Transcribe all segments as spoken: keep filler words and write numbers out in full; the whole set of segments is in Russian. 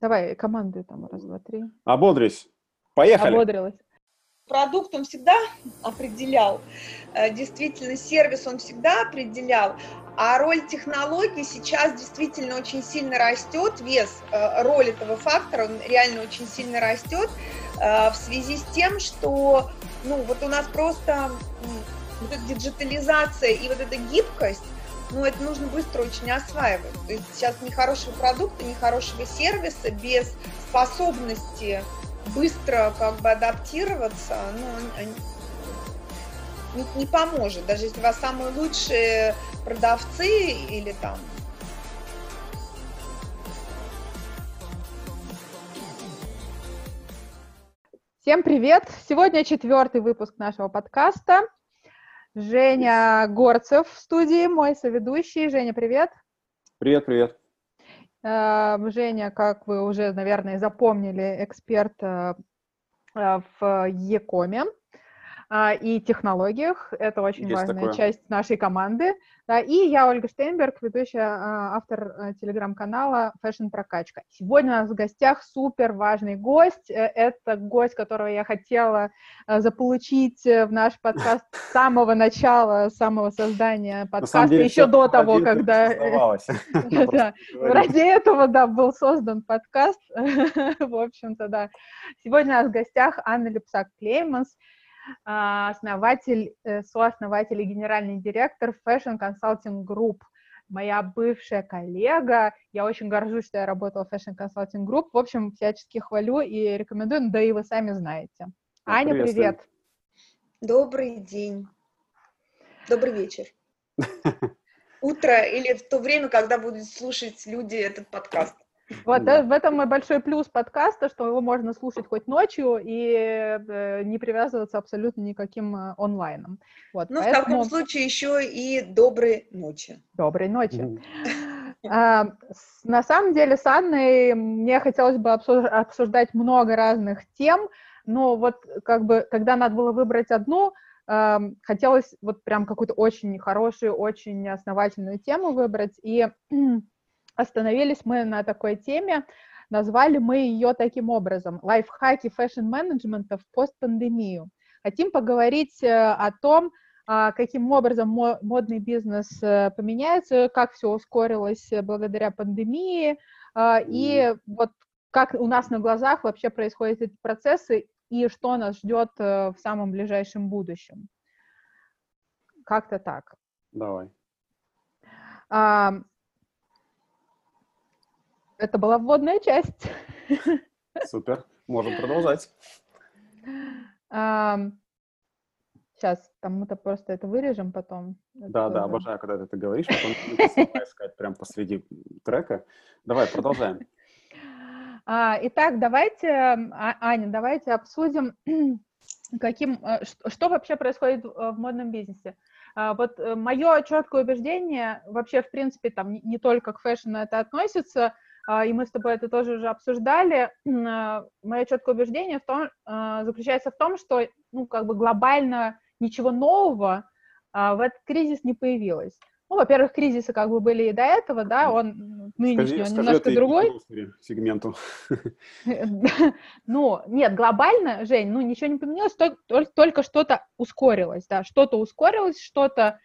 Давай команду там, раз, два, три. Ободрись. Поехали. Ободрилась. Продукт он всегда определял, действительно, сервис он всегда определял, а роль технологий сейчас действительно очень сильно растет, вес, роль этого фактора, он реально очень сильно растет в связи с тем, что, ну, вот у нас просто вот эта диджитализация и вот эта гибкость, ну, это нужно быстро очень осваивать. То есть сейчас ни хорошего продукта, ни хорошего сервиса без способности быстро как бы адаптироваться, ну, не, не поможет, даже если у вас самые лучшие продавцы или там. Всем привет! Сегодня четвертый выпуск нашего подкаста. Женя Горцев в студии, мой соведущий. Женя, привет! Привет, привет! Женя, как вы уже, наверное, запомнили, эксперт в е-коме и технологиях. Это очень Есть важная такое. часть нашей команды. И я, Ольга Штенберг, ведущая, автор телеграм-канала «Фэшн-прокачка». Сегодня у нас в гостях супер важный гость. Это гость, которого я хотела заполучить в наш подкаст с самого начала, с самого создания подкаста, деле, еще до того, когда... Ради этого, да, был создан подкаст. В общем-то, да. Сегодня у нас в гостях Анна Лепсак Клейманс, основатель, сооснователь и генеральный директор Fashion Consulting Group, моя бывшая коллега. Я очень горжусь, что я работала в Fashion Consulting Group. В общем, всячески хвалю и рекомендую, да и вы сами знаете. Аня, привет! Добрый день. Добрый вечер. Утро или в то время, когда будут слушать люди этот подкаст. Вот да. В этом и большой плюс подкаста, что его можно слушать хоть ночью и не привязываться абсолютно никаким онлайном. Вот, ну, поэтому... в таком случае еще и доброй ночи. Доброй ночи. Mm-hmm. А, с, на самом деле с Анной мне хотелось бы обсуж- обсуждать много разных тем, но вот как бы, когда надо было выбрать одну, а, хотелось вот прям какую-то очень хорошую, очень основательную тему выбрать, и... Остановились мы на такой теме, назвали мы ее таким образом: лайфхаки фэшн-менеджмента в постпандемию. Хотим поговорить о том, каким образом модный бизнес поменяется, как все ускорилось благодаря пандемии, и вот как у нас на глазах вообще происходят эти процессы, и что нас ждет в самом ближайшем будущем. Как-то так. Давай. А, Это была вводная часть. Супер. Можем продолжать. А, сейчас, там мы-то просто это вырежем потом. Да, это да, тоже... обожаю, когда ты это говоришь, потом искать прям посреди трека. Давай, продолжаем. А, итак, давайте, Аня, давайте обсудим, каким, что вообще происходит в модном бизнесе. Вот мое четкое убеждение, вообще, в принципе, там не только к фэшну это относится, и мы с тобой это тоже уже обсуждали, мое четкое убеждение в том, заключается в том, что, ну, как бы глобально ничего нового в этот кризис не появилось. Ну, во-первых, кризисы как бы были и до этого, да, он нынешний, скажи, он немножко другой. Сегменту. Ну, нет, глобально, Жень, ну, ничего не поменялось, только, только что-то ускорилось, да, что-то ускорилось, что-то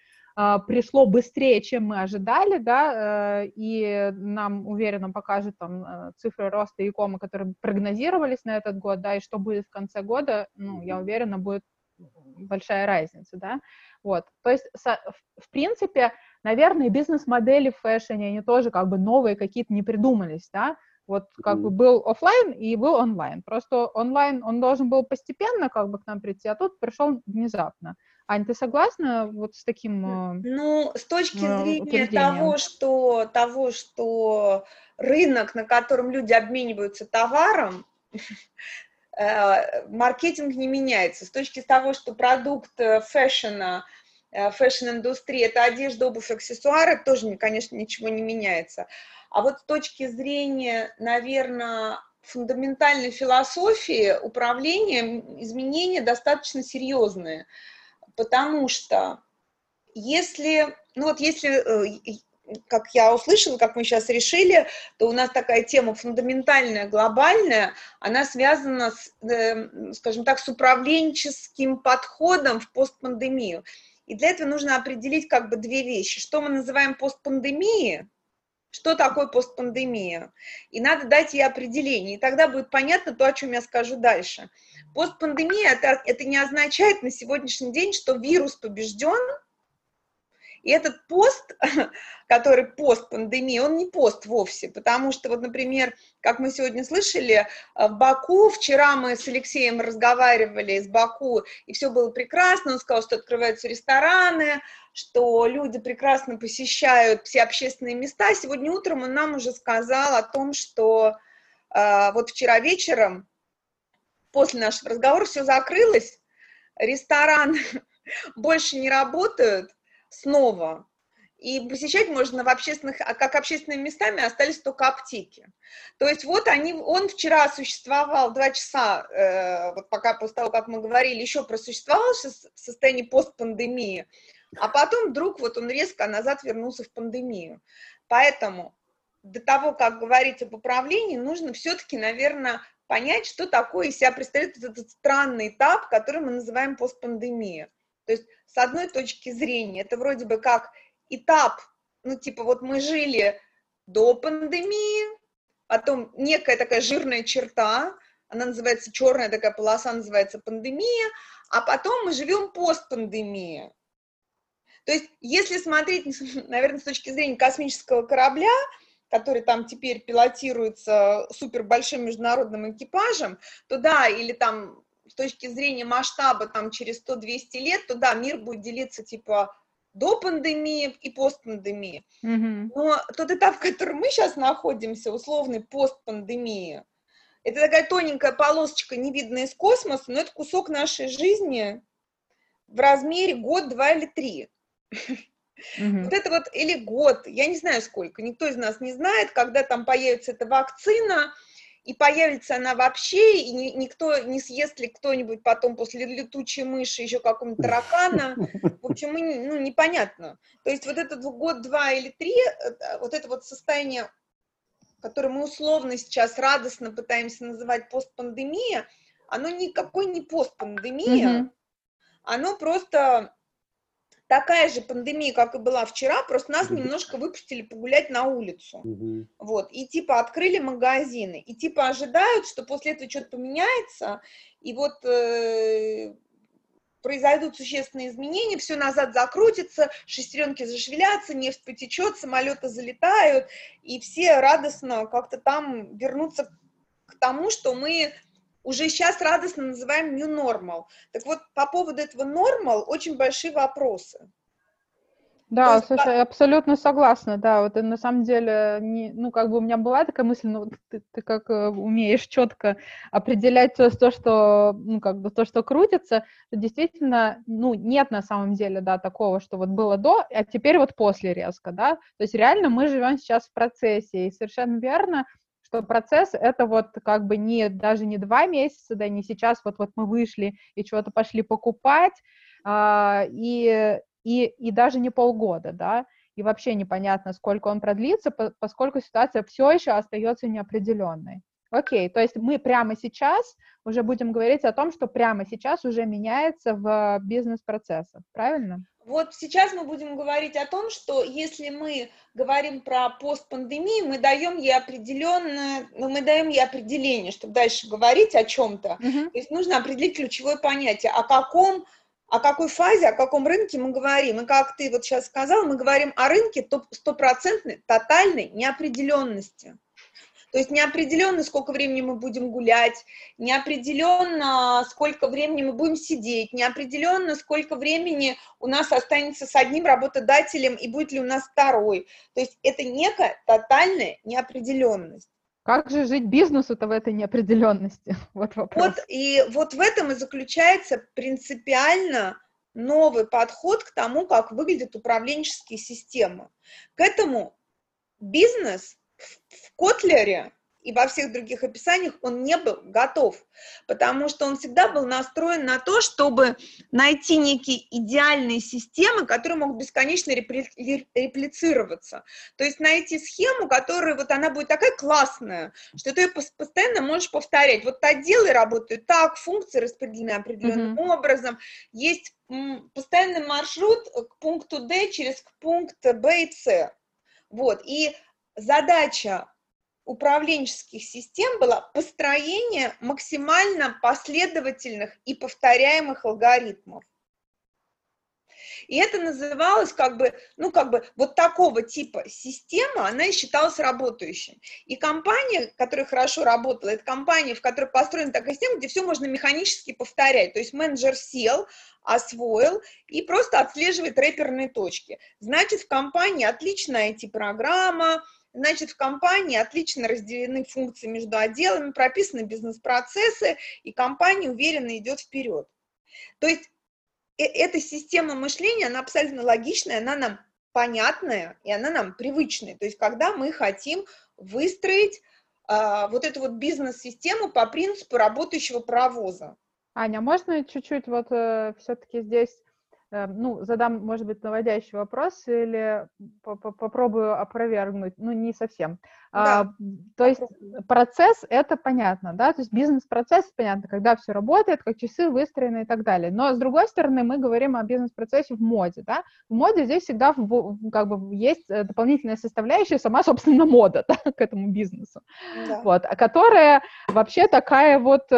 пришло быстрее, чем мы ожидали, да, и нам, уверенно, покажут там цифры роста e-кома, которые прогнозировались на этот год, да, и что будет в конце года, ну, я уверена, будет большая разница, да, вот. То есть, в принципе, наверное, бизнес-модели в фэшне, они тоже как бы новые какие-то не придумались, да, вот как mm. бы был офлайн и был онлайн, просто онлайн, он должен был постепенно как бы к нам прийти, а тут пришел внезапно. Ань, ты согласна вот с таким? Ну, с точки зрения того, что, того, что рынок, на котором люди обмениваются товаром, маркетинг не меняется. С точки того, что продукт фэшена, фэшн-индустрии, это одежда, обувь, аксессуары, тоже, конечно, ничего не меняется. А вот с точки зрения, наверное, фундаментальной философии управления, изменения достаточно серьезные. Потому что если, ну вот если как я услышала, как мы сейчас решили, то у нас такая тема фундаментальная, глобальная, она связана с, э, скажем так, с управленческим подходом в постпандемию. И для этого нужно определить как бы две вещи. Что мы называем постпандемией, что такое постпандемия. И надо дать ей определение, и тогда будет понятно то, о чем я скажу дальше. Постпандемия это, это не означает на сегодняшний день, что вирус побежден, и этот пост, который постпандемия, он не пост вовсе, потому что, вот, например, как мы сегодня слышали, в Баку, вчера мы с Алексеем разговаривали из Баку, и все было прекрасно, он сказал, что открываются рестораны, что люди прекрасно посещают все общественные места. Сегодня утром он нам уже сказал о том, что э, вот вчера вечером, после нашего разговора, все закрылось, рестораны больше не работают, снова. И посещать можно в общественных, а как общественными местами остались только аптеки. То есть вот они, он вчера существовал два часа, э, вот пока после того, как мы говорили, еще просуществовал в состоянии постпандемии, а потом вдруг вот он резко назад вернулся в пандемию. Поэтому до того, как говорить об управлении, нужно все-таки, наверное, понять, что такое из себя представляет этот странный этап, который мы называем постпандемия. То есть с одной точки зрения это вроде бы как этап, ну типа вот мы жили до пандемии, потом некая такая жирная черта, она называется черная такая полоса, называется пандемия, а потом мы живем постпандемия. То есть если смотреть, наверное, с точки зрения космического корабля, который там теперь пилотируется супербольшим международным экипажем, то да, или там... с точки зрения масштаба там через сто-двести лет, то да, мир будет делиться типа до пандемии и постпандемии. Mm-hmm. Но тот этап, в котором мы сейчас находимся, условный постпандемия, это такая тоненькая полосочка, не видна из космоса, но это кусок нашей жизни в размере год, два или три. Mm-hmm. Вот это вот, или год, я не знаю сколько, никто из нас не знает, когда там появится эта вакцина, и появится она вообще, и никто не съест ли кто-нибудь потом после летучей мыши еще какого-нибудь таракана. В общем, ну, непонятно. То есть вот этот год, два или три, вот это вот состояние, которое мы условно сейчас радостно пытаемся называть постпандемия, оно никакой не постпандемия, угу. Оно просто такая же пандемия, как и была вчера, просто нас немножко выпустили погулять на улицу, угу. Вот, и типа открыли магазины, и типа ожидают, что после этого что-то поменяется, и вот э, произойдут существенные изменения, все назад закрутится, шестеренки зашевелятся, нефть потечет, самолеты залетают, и все радостно как-то там вернутся к тому, что мы... уже сейчас радостно называем new normal. Так вот, по поводу этого normal очень большие вопросы. Да, есть, слушай, по... абсолютно согласна, да, вот на самом деле, не, ну, как бы у меня была такая мысль, ну, ты, ты как умеешь четко определять то, что, ну, как бы то, что крутится, что действительно, ну, нет на самом деле, да, такого, что вот было до, а теперь вот после резко, да, то есть реально мы живем сейчас в процессе, и совершенно верно, что процесс — это вот как бы не, даже не два месяца, да, не сейчас, вот, вот мы вышли и чего-то пошли покупать, а, и, и, и даже не полгода, да, и вообще непонятно, сколько он продлится, по, поскольку ситуация все еще остается неопределенной. Окей, то есть мы прямо сейчас уже будем говорить о том, что прямо сейчас уже меняется в бизнес-процессах, правильно? Вот сейчас мы будем говорить о том, что если мы говорим про постпандемию, мы даем ей определенное, ну, мы даем ей определение, чтобы дальше говорить о чем-то. Uh-huh. То есть нужно определить ключевое понятие, о каком, о какой фазе, о каком рынке мы говорим. И как ты вот сейчас сказала, мы говорим о рынке стопроцентной, тотальной неопределенности. То есть неопределенно, сколько времени мы будем гулять, неопределенно, сколько времени мы будем сидеть, неопределенно, сколько времени у нас останется с одним работодателем и будет ли у нас второй. То есть это некая тотальная неопределенность. Как же жить бизнесу-то в этой неопределенности? Вот вопрос. Вот, и вот в этом и заключается принципиально новый подход к тому, как выглядят управленческие системы. К этому бизнес... в Котлере и во всех других описаниях он не был готов, потому что он всегда был настроен на то, чтобы найти некие идеальные системы, которые могут бесконечно репли... реплицироваться. То есть найти схему, которая вот она будет такая классная, что ты ее постоянно можешь повторять. Вот отделы работают так, функции распределены определенным mm-hmm. образом, есть постоянный маршрут к пункту Д через пункт Б и С. Вот. И задача управленческих систем было построение максимально последовательных и повторяемых алгоритмов. И это называлось как бы, ну как бы вот такого типа система, она и считалась работающей. И компания, которая хорошо работала, это компания, в которой построена такая система, где все можно механически повторять. То есть менеджер сел, освоил и просто отслеживает реперные точки. Значит, в компании отличная ай ти-программа, значит, в компании отлично разделены функции между отделами, прописаны бизнес-процессы, и компания уверенно идет вперед. То есть э- эта система мышления, она абсолютно логичная, она нам понятная, и она нам привычная. То есть когда мы хотим выстроить э- вот эту вот бизнес-систему по принципу работающего паровоза. Аня, можно чуть-чуть вот э, все-таки здесь... Ну, задам, может быть, наводящий вопрос или попробую опровергнуть, ну, не совсем. Да. А, то есть процесс — это понятно, да, то есть бизнес-процесс — понятно, когда все работает, как часы выстроены и так далее. Но, с другой стороны, мы говорим о бизнес-процессе в моде, да. В моде здесь всегда как бы есть дополнительная составляющая, сама, собственно, мода, да, к этому бизнесу, да. Вот, которая вообще такая вот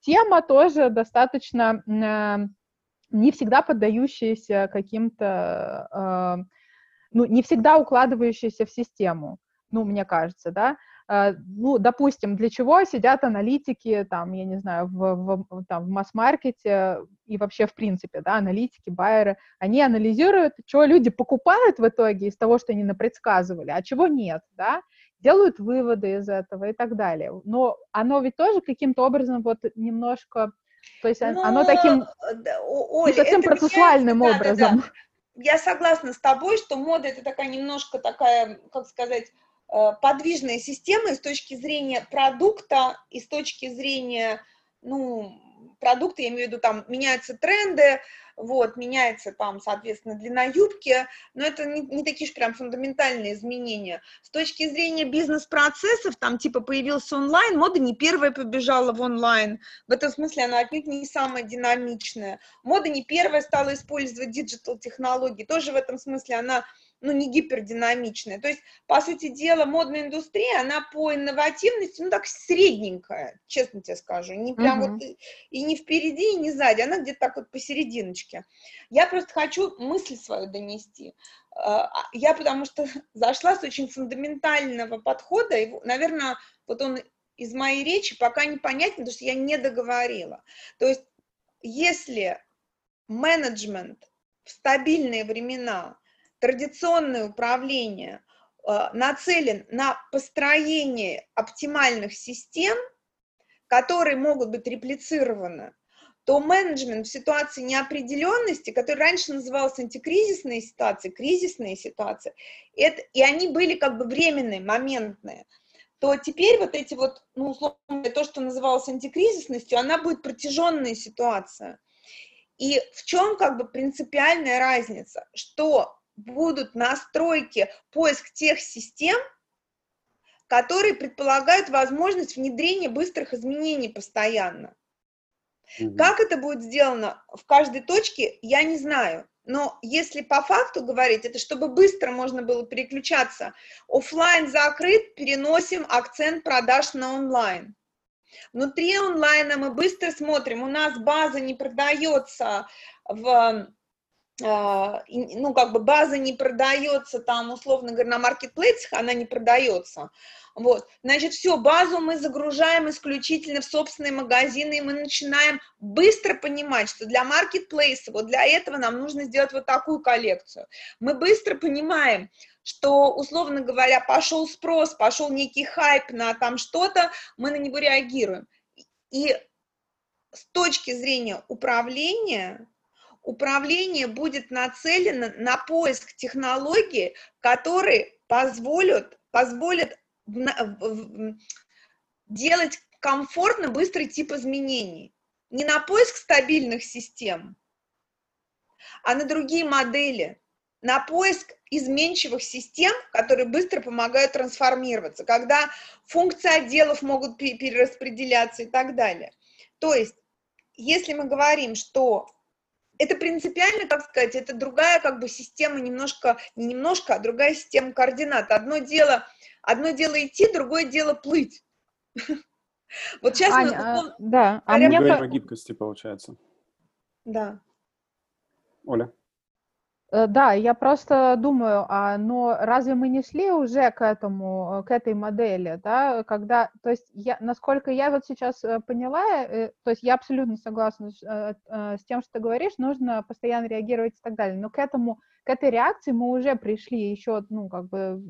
тема тоже достаточно... не всегда поддающиеся каким-то, э, ну, не всегда укладывающиеся в систему, ну, мне кажется, да, э, ну, допустим, для чего сидят аналитики, там, я не знаю, в, в, там, в масс-маркете и вообще, в принципе, да, аналитики, байеры, они анализируют, что люди покупают в итоге из того, что они напредсказывали, а чего нет, да, делают выводы из этого и так далее, но оно ведь тоже каким-то образом вот немножко... То есть но... оно таким Оля, не совсем процессуальным меня... да, образом. Да, да. Я согласна с тобой, что мода — это такая немножко такая, как сказать, подвижная система и с точки зрения продукта, и с точки зрения, ну, продукта, я имею в виду, там меняются тренды, вот, меняется там, соответственно, длина юбки, но это не, не такие же прям фундаментальные изменения. С точки зрения бизнес-процессов, там типа появился онлайн, мода не первая побежала в онлайн, в этом смысле она отнюдь не самая динамичная. Мода не первая стала использовать диджитал-технологии, тоже в этом смысле она, ну, не гипердинамичная. То есть, по сути дела, модная индустрия, она по инновативности, ну, так средненькая, честно тебе скажу, не прям uh-huh. вот и, и не впереди, и не сзади, она где-то так вот посерединочке. Я просто хочу мысль свою донести. Я потому что зашла с очень фундаментального подхода, и, наверное, вот он из моей речи пока непонятен, потому что я не договорила. То есть, если менеджмент в стабильные времена, традиционное управление э, нацелен на построение оптимальных систем, которые могут быть реплицированы, то менеджмент в ситуации неопределенности, который раньше назывался антикризисной ситуацией, кризисные ситуации, это, и они были как бы временные, моментные, то теперь вот эти вот, ну, условно, то, что называлось антикризисностью, она будет протяженная ситуация. И в чем как бы принципиальная разница? Что будут настройки, поиск тех систем, которые предполагают возможность внедрения быстрых изменений постоянно. Mm-hmm. Как это будет сделано в каждой точке, я не знаю. Но если по факту говорить, это чтобы быстро можно было переключаться. Офлайн закрыт, переносим акцент продаж на онлайн. Внутри онлайна мы быстро смотрим, у нас база не продается в... ну, как бы база не продается там, условно говоря, на маркетплейсах, она не продается, вот, значит, все, базу мы загружаем исключительно в собственные магазины, и мы начинаем быстро понимать, что для маркетплейса, вот для этого нам нужно сделать вот такую коллекцию, мы быстро понимаем, что, условно говоря, пошел спрос, пошел некий хайп на там что-то, мы на него реагируем, и с точки зрения управления, управление будет нацелено на поиск технологий, которые позволят, позволят делать комфортно быстрый тип изменений. Не на поиск стабильных систем, а на другие модели, на поиск изменчивых систем, которые быстро помогают трансформироваться, когда функции отделов могут перераспределяться и так далее. То есть, если мы говорим, что это принципиально, как сказать, это другая как бы система немножко, не немножко, а другая система координат. Одно дело, одно дело идти, другое дело плыть. Вот сейчас Аня, мы... А, да, а мне... Говорим о гибкости, получается. Да. Оля? Да, я просто думаю, а, но разве мы не шли уже к этому, к этой модели, да, когда, то есть, я, насколько я вот сейчас поняла, то есть я абсолютно согласна с тем, что ты говоришь, нужно постоянно реагировать и так далее, но к этому, к этой реакции мы уже пришли еще, ну, как бы,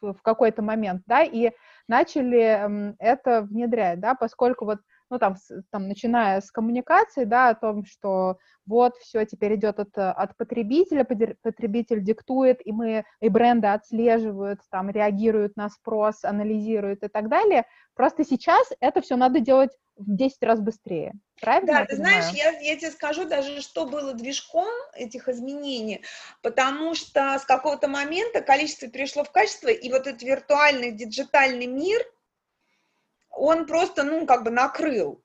в какой-то момент, да, и начали это внедрять, да, поскольку вот ну, там, там, начиная с коммуникации, да, о том, что вот, все теперь идет от, от потребителя, потребитель диктует, и мы, и бренды отслеживают, там, реагируют на спрос, анализируют и так далее. Просто сейчас это все надо делать в десять раз быстрее. Правильно? Да, ты знаешь, я, я тебе скажу даже, что было движком этих изменений, потому что с какого-то момента количество перешло в качество, и вот этот виртуальный, диджитальный мир, он просто, ну, как бы накрыл.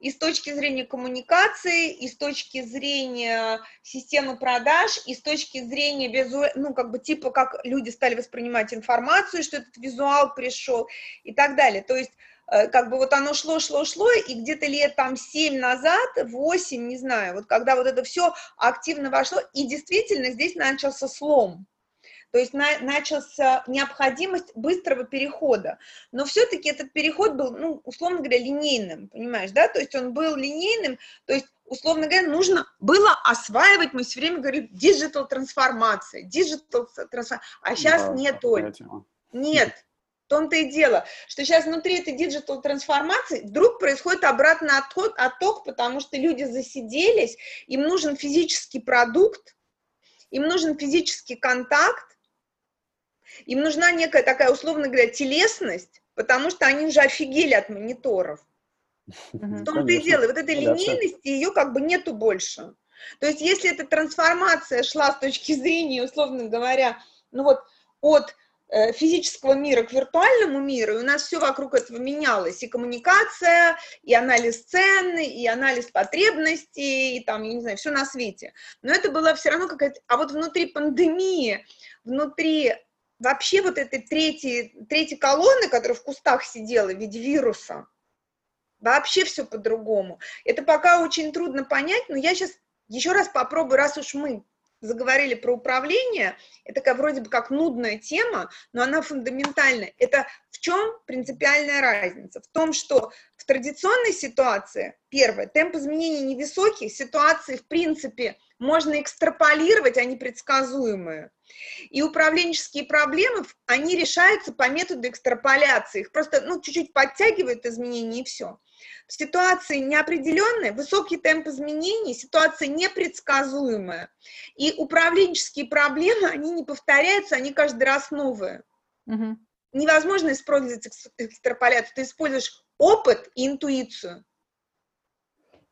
И с точки зрения коммуникации, и с точки зрения системы продаж, и с точки зрения визу... ну, как бы, типа, как люди стали воспринимать информацию, что этот визуал пришел и так далее. То есть, как бы, вот оно шло, шло, шло, и где-то лет там семь назад, восемь, не знаю, вот когда вот это все активно вошло, и действительно здесь начался слом. То есть на, начался необходимость быстрого перехода. Но все-таки этот переход был, ну, условно говоря, линейным, понимаешь, да? То есть он был линейным, то есть, условно говоря, нужно было осваивать, мы все время говорим, диджитал-трансформация, диджитал-трансформация, а сейчас да, нет, Оль, нет. В том-то и дело, что сейчас внутри этой диджитал-трансформации вдруг происходит обратный отток, отток, потому что люди засиделись, им нужен физический продукт, им нужен физический контакт, им нужна некая такая, условно говоря, телесность, потому что они уже офигели от мониторов. В том-то и дело. Вот этой линейности ее как бы нету больше. То есть если эта трансформация шла с точки зрения, условно говоря, ну вот от физического мира к виртуальному миру, и у нас все вокруг этого менялось, и коммуникация, и анализ цен, и анализ потребностей, и там, я не знаю, все на свете. Но это было все равно какая-то... А вот внутри пандемии, внутри вообще вот этой третьей, третьей колонны, которая в кустах сидела в виде вируса, вообще все по-другому. Это пока очень трудно понять, но я сейчас еще раз попробую, раз уж мы заговорили про управление, это такая вроде бы как нудная тема, но она фундаментальная. Это в чем принципиальная разница? В том, что в традиционной ситуации, первое, темп изменений невысокий, ситуации, в принципе, можно экстраполировать, они предсказуемые. И управленческие проблемы, они решаются по методу экстраполяции. Их просто, ну, чуть-чуть подтягивают изменения и все. В ситуации неопределенной, высокий темп изменений, ситуация непредсказуемая. И управленческие проблемы, они не повторяются, они каждый раз новые. Угу. Невозможно использовать экстраполяцию. Ты используешь опыт и интуицию.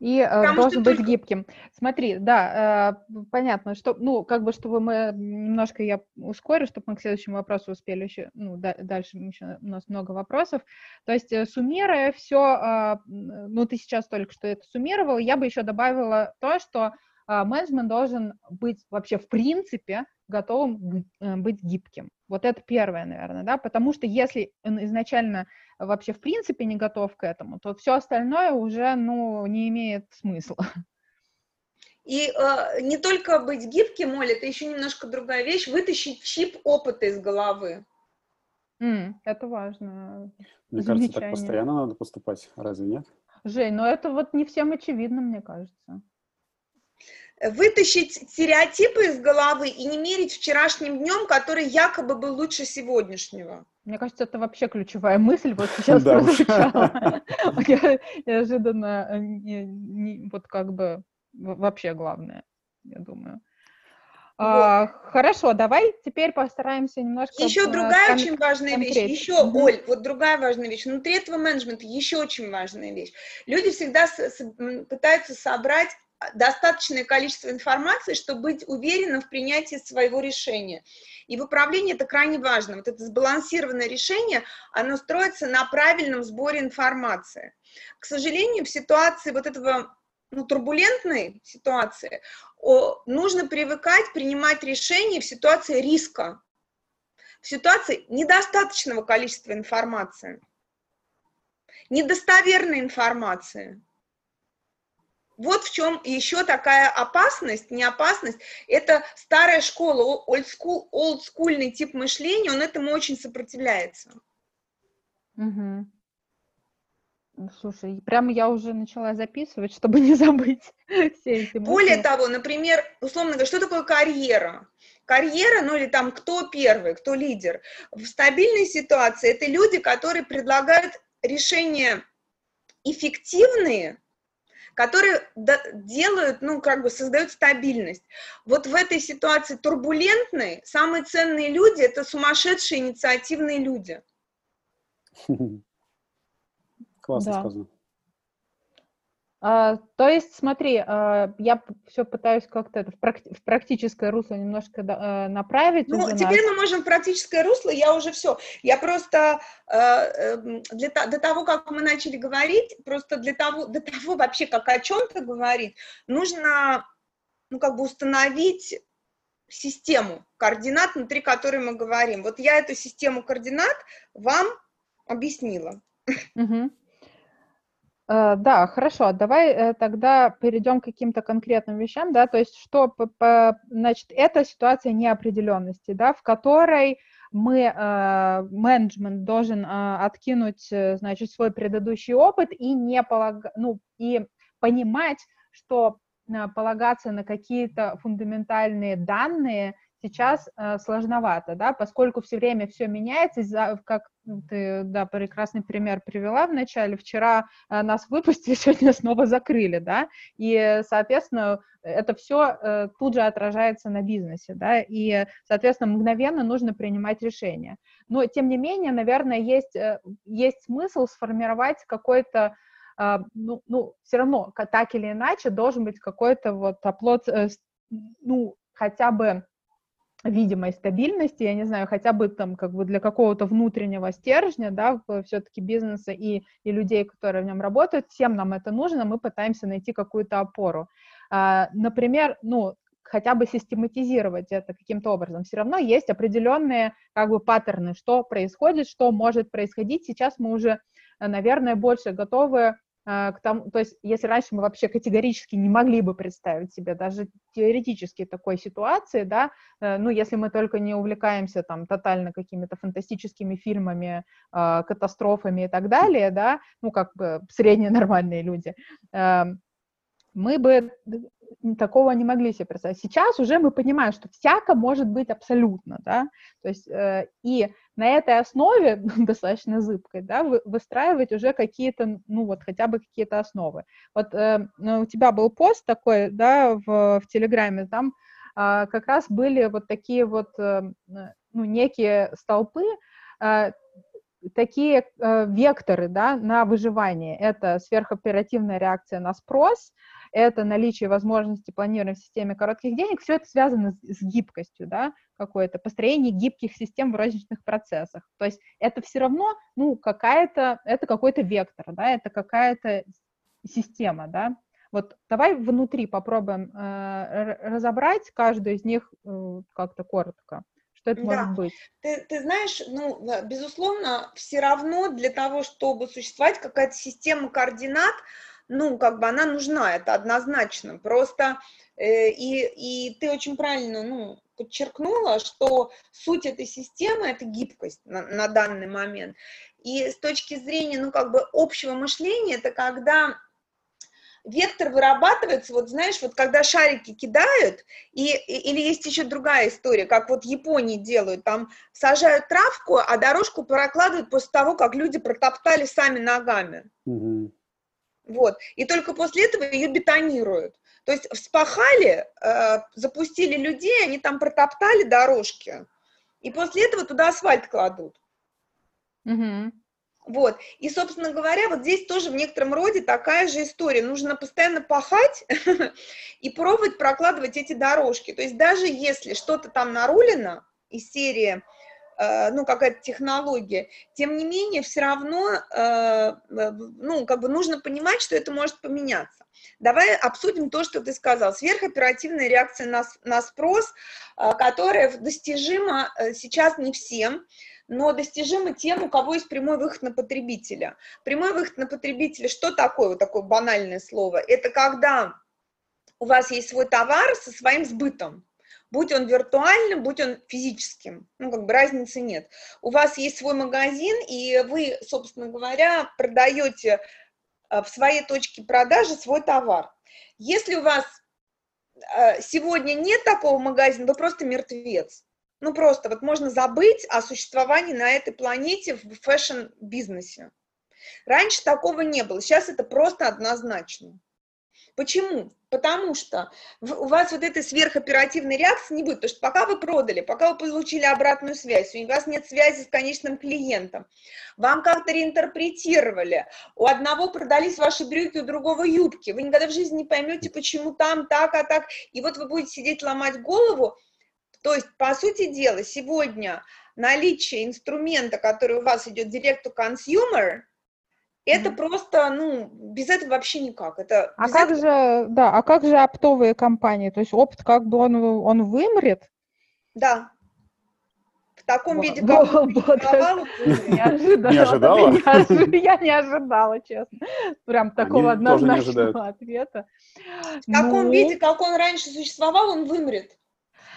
И э, должен быть только... гибким. Смотри, да, э, понятно, что, ну, как бы, чтобы мы немножко, я ускорю, чтобы мы к следующему вопросу успели еще, ну, да, дальше еще у нас много вопросов. То есть, суммируя все, э, ну, ты сейчас только что это суммировала, я бы еще добавила то, что э, менеджмент должен быть вообще, в принципе, готовым э, быть гибким. Вот это первое, наверное, да, потому что если изначально вообще в принципе не готов к этому, то все остальное уже, ну, не имеет смысла. И э, не только быть гибким, Оля, это еще немножко другая вещь, вытащить чип опыта из головы. Mm, это важно. Мне замечание. Кажется, так постоянно надо поступать, разве нет? Жень, но это вот не всем очевидно, мне кажется. Вытащить стереотипы из головы и не мерить вчерашним днем, который якобы был лучше сегодняшнего. Мне кажется, это вообще ключевая мысль, вот сейчас прозвучала. Я неожиданно, вот как бы, вообще главное, я думаю. Вот. Хорошо, давай теперь постараемся немножко... Еще другая кон- очень важная конкретно. вещь, еще, mm-hmm. Оль, вот другая важная вещь, внутри этого менеджмента еще очень важная вещь. Люди всегда с- с- пытаются собрать достаточное количество информации, чтобы быть уверенным в принятии своего решения. И в управлении это крайне важно. Вот это сбалансированное решение, оно строится на правильном сборе информации. К сожалению, в ситуации вот этого... ну, турбулентной ситуации, о, нужно привыкать принимать решения в ситуации риска, в ситуации недостаточного количества информации, недостоверной информации. Вот в чем еще такая опасность, не опасность, это старая школа, олдскул, олдскульный тип мышления, он этому очень сопротивляется. Угу. Слушай, прямо я уже начала записывать, чтобы не забыть все эти мысли. Более того, например, условно говоря, что такое карьера? Карьера, ну или там кто первый, кто лидер. В стабильной ситуации это люди, которые предлагают решения эффективные, которые делают, ну как бы создают стабильность. Вот в этой ситуации турбулентной самые ценные люди – это сумасшедшие инициативные люди. Классно да. сказано. А, то есть, смотри, а, я все пытаюсь как-то в, практи- в практическое русло немножко а, направить. Ну, теперь нас. мы можем в практическое русло, я уже все. Я просто а, для, до того, как мы начали говорить, просто для того, до того вообще, как о чем-то говорить, нужно, ну, как бы установить систему координат, внутри которой мы говорим. Вот я эту систему координат вам объяснила. Угу. Да, хорошо, давай тогда перейдем к каким-то конкретным вещам, да, то есть что, значит, это ситуация неопределенности, да, в которой мы, менеджмент должен откинуть, значит, свой предыдущий опыт и не полаг... ну, и понимать, что полагаться на какие-то фундаментальные данные сейчас э, сложновато, да, поскольку все время все меняется, за, как ты, да, прекрасный пример привела в начале, вчера э, нас выпустили, сегодня снова закрыли, да, и, соответственно, это все э, тут же отражается на бизнесе, да, и, соответственно, мгновенно нужно принимать решения. Но, тем не менее, наверное, есть, э, есть смысл сформировать какой-то э, ну, ну, все равно, так или иначе, должен быть какой-то вот оплот, э, ну, хотя бы видимой стабильности, я не знаю, хотя бы там как бы для какого-то внутреннего стержня, да, все-таки бизнеса и, и людей, которые в нем работают, всем нам это нужно, мы пытаемся найти какую-то опору. А, например, ну, хотя бы систематизировать это каким-то образом. Все равно есть определенные как бы паттерны, что происходит, что может происходить. Сейчас мы уже, наверное, больше готовы к тому, то есть, если раньше мы вообще категорически не могли бы представить себе даже теоретически такой ситуации, да, ну, если мы только не увлекаемся там тотально какими-то фантастическими фильмами, э, катастрофами и так далее, да, ну, как бы средние нормальные люди, э, мы бы такого не могли себе представить. Сейчас уже мы понимаем, что всяко может быть абсолютно, да, то есть, э, и на этой основе, достаточно зыбкой, да, выстраивать уже какие-то, ну вот, хотя бы какие-то основы. Вот э, у тебя был пост такой, да, в, в Телеграме, там э, как раз были вот такие вот, э, ну, некие столпы, э, такие э, векторы, да, на выживание. Это сверхоперативная реакция на спрос, это наличие возможности планирования в системе коротких денег, все это связано с, с гибкостью, да, какое-то, построение гибких систем в розничных процессах. То есть это все равно, ну, какая-то, это какой-то вектор, да, это какая-то система, да. Вот давай внутри попробуем э, разобрать каждую из них э, как-то коротко. Что это да. может быть? Ты, ты знаешь, ну, безусловно, все равно для того, чтобы существовать какая-то система координат, ну, как бы она нужна, это однозначно, просто, э, и, и ты очень правильно, ну, подчеркнула, что суть этой системы – это гибкость на, на данный момент, и с точки зрения, ну, как бы общего мышления, это когда вектор вырабатывается, вот знаешь, вот когда шарики кидают, и, и, или есть еще другая история, как вот в Японии делают, там сажают травку, а дорожку прокладывают после того, как люди протоптали сами ногами. Угу. Вот. И только после этого ее бетонируют. То есть вспахали, э, запустили людей, они там протоптали дорожки, и после этого туда асфальт кладут. Mm-hmm. Вот. И, собственно говоря, вот здесь тоже в некотором роде такая же история. Нужно постоянно пахать и пробовать прокладывать эти дорожки. То есть даже если что-то там нарулено из серии, э, ну, какая-то технология, тем не менее все равно, э, ну, как бы нужно понимать, что это может поменяться. Давай обсудим то, что ты сказал. Сверхоперативная реакция на, на спрос, э, которая достижима э, сейчас не всем, но достижимы тем, у кого есть прямой выход на потребителя. Прямой выход на потребителя, что такое, вот такое банальное слово, это когда у вас есть свой товар со своим сбытом, будь он виртуальным, будь он физическим, ну, как бы разницы нет. У вас есть свой магазин, и вы, собственно говоря, продаете в своей точке продажи свой товар. Если у вас сегодня нет такого магазина, вы просто мертвец. Ну, просто вот можно забыть о существовании на этой планете в фэшн-бизнесе. Раньше такого не было, сейчас это просто однозначно. Почему? Потому что у вас вот этой сверхоперативной реакции не будет, потому что пока вы продали, пока вы получили обратную связь, у вас нет связи с конечным клиентом, вам как-то реинтерпретировали, у одного продались ваши брюки, у другого юбки, вы никогда в жизни не поймете, почему там так, а так, и вот вы будете сидеть ломать голову. То есть, по сути дела, сегодня наличие инструмента, который у вас идет direct-to-consumer, это mm-hmm. просто, ну, без этого вообще никак. Это а, как этого... же, да, а как же оптовые компании? То есть опт как бы он, он вымрет? Да. В таком виде, как он передавал. Не ожидала? Я не ожидала, честно. Прям такого однозначного ответа. В таком виде, как он раньше существовал, он вымрет.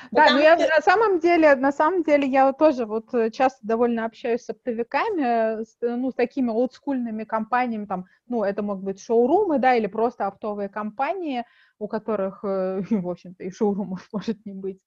Да, Потому но я что... на самом деле, на самом деле я тоже вот часто довольно общаюсь с оптовиками, с, ну, с такими олдскульными компаниями, там, ну, это могут быть шоурумы, да, или просто оптовые компании, у которых, в общем-то, и шоурумов может не быть.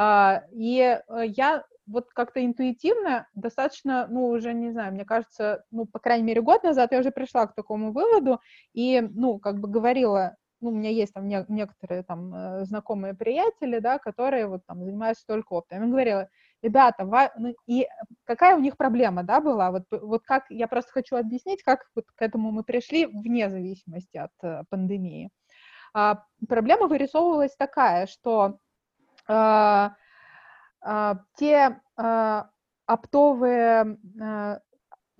И я вот как-то интуитивно достаточно, ну, уже не знаю, мне кажется, ну, по крайней мере, год назад я уже пришла к такому выводу и, ну, как бы говорила, ну, у меня есть там не, некоторые там знакомые приятели, да, которые вот там занимаются только оптом. Я говорила, ребята, ва... ну, и какая у них проблема, да, была? Вот, вот как, я просто хочу объяснить, как вот к этому мы пришли вне зависимости от э, пандемии. А, проблема вырисовывалась такая, что э, э, те э, оптовые... Э,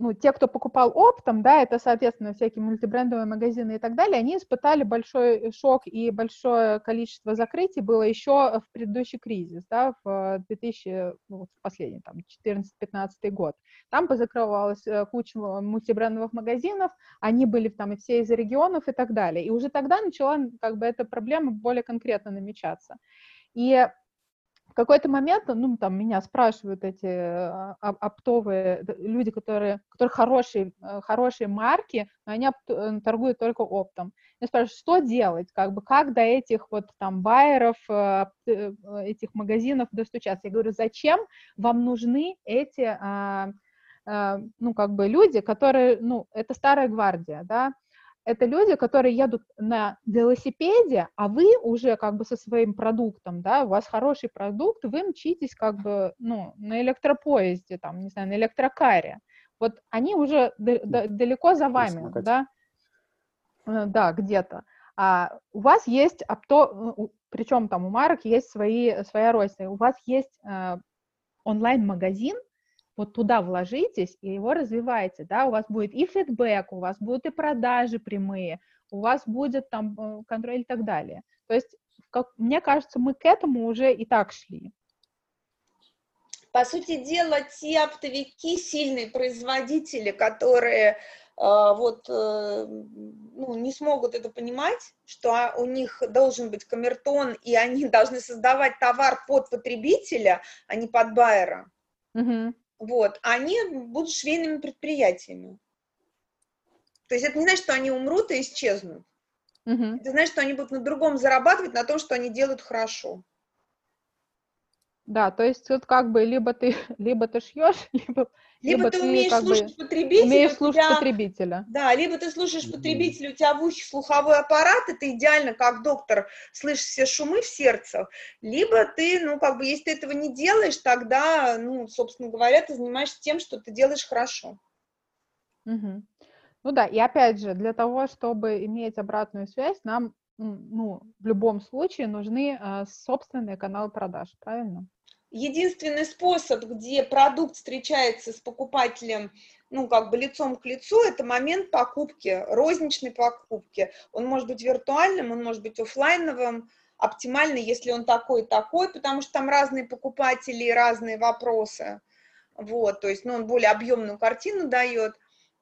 ну, те, кто покупал оптом, да, это, соответственно, всякие мультибрендовые магазины и так далее, они испытали большой шок и большое количество закрытий было еще в предыдущий кризис, да, в две тысячи, ну, последний, там, четырнадцатый-пятнадцатый год. Там позакрывалась куча мультибрендовых магазинов, они были там и все из регионов и так далее. И уже тогда начала, как бы, эта проблема более конкретно намечаться. И в какой-то момент, ну, там, меня спрашивают эти оптовые люди, которые, которые хорошие, хорошие марки, но они опт, торгуют только оптом. Я спрашиваю, что делать, как бы, как до этих вот там байеров, этих магазинов достучаться? Я говорю, зачем вам нужны эти, ну, как бы, люди, которые, ну, это старая гвардия, да? Это люди, которые едут на велосипеде, а вы уже как бы со своим продуктом, да, у вас хороший продукт, вы мчитесь как бы, ну, на электропоезде, там, не знаю, на электрокаре. Вот они уже д- д- далеко за вами, да, да, где-то. А у вас есть опто, причем там у марок есть свои, своя родственница, у вас есть э, онлайн-магазин, вот туда вложитесь и его развивайте, да, у вас будет и фидбэк, у вас будут и продажи прямые, у вас будет там контроль и так далее. То есть, как, мне кажется, мы к этому уже и так шли. По сути дела, те оптовики, сильные производители, которые э, вот, э, ну, не смогут это понимать, что у них должен быть камертон, и они должны создавать товар под потребителя, а не под байера. Угу. Вот, они будут швейными предприятиями. То есть это не значит, что они умрут и исчезнут. Mm-hmm. Это значит, что они будут на другом зарабатывать, на том, что они делают хорошо. Да, то есть тут как бы либо ты, либо ты шьешь, либо, либо, либо ты, ты умеешь слушать бы, потребителя. Умеешь слушать тебя, потребителя. Да, либо ты слушаешь потребителя, у тебя в ухе слуховой аппарат, и ты идеально, как доктор, слышишь все шумы в сердце. Либо ты, ну, как бы, если ты этого не делаешь, тогда, ну, собственно говоря, ты занимаешься тем, что ты делаешь хорошо. Угу. Ну да, и опять же, для того, чтобы иметь обратную связь, нам, ну, в любом случае нужны э, собственные каналы продаж, правильно? Единственный способ, где продукт встречается с покупателем, ну, как бы лицом к лицу, это момент покупки, розничной покупки. Он может быть виртуальным, он может быть офлайновым. Оптимально, если он такой и такой, потому что там разные покупатели и разные вопросы. Вот, то есть, ну, он более объемную картину дает.